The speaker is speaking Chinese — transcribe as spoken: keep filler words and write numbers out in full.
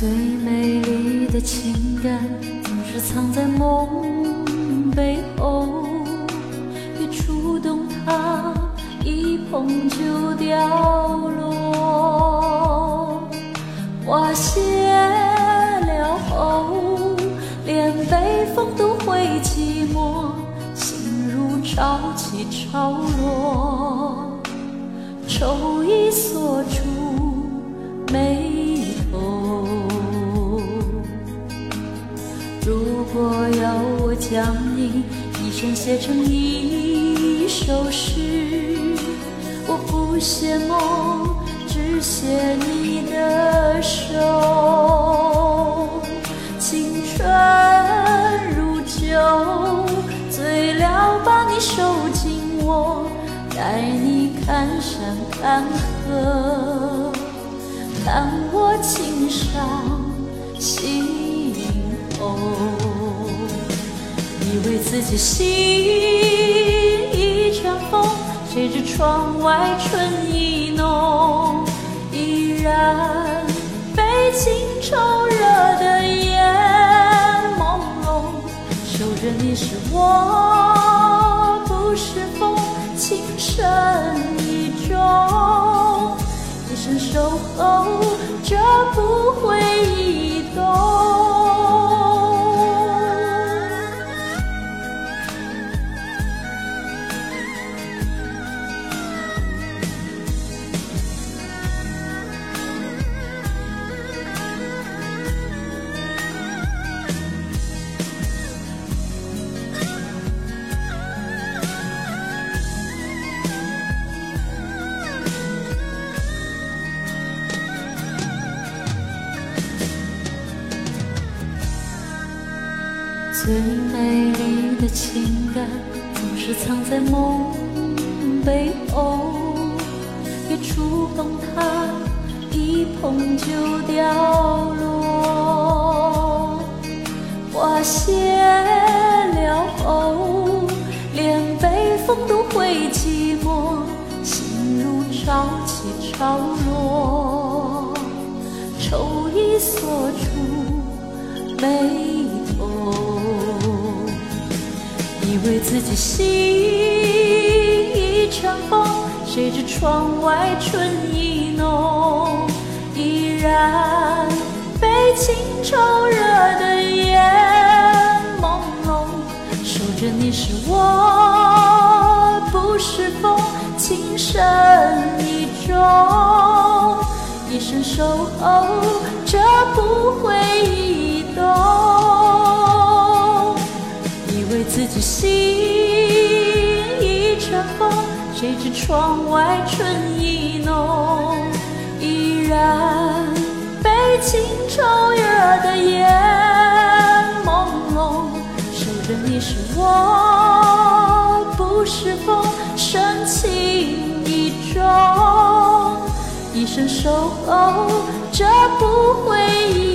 最美丽的情感总是藏在梦背后，越触动它一碰就掉落。花谢了后，连北风都会寂寞，心如潮起潮落，愁已锁住眉头。如果要我将你一生写成一首诗，我不写梦，只写你的手。青春如酒，醉了把你收进我，带你看山看河，看我情伤心头。以为自己心一场风，谁知窗外春意浓，依然被情愁惹得眼朦胧。守着你是我，不是风，情深意重，一生守候，这不会移动。最美丽的情感总是藏在梦背后，越触动它一碰就掉落。花谢了后，连北风都会寂寞，心如潮起潮落，愁已锁住眉。以为自己心一场风，谁知窗外春意浓，依然被情愁惹得眼朦胧。守着你是我，不是风，情深意重，一生守候，这不会移动。自己心一场风，谁知窗外春意浓，依然被情愁惹得眼朦胧。守着你是我，不是风，深情意重，一生守候，这不会。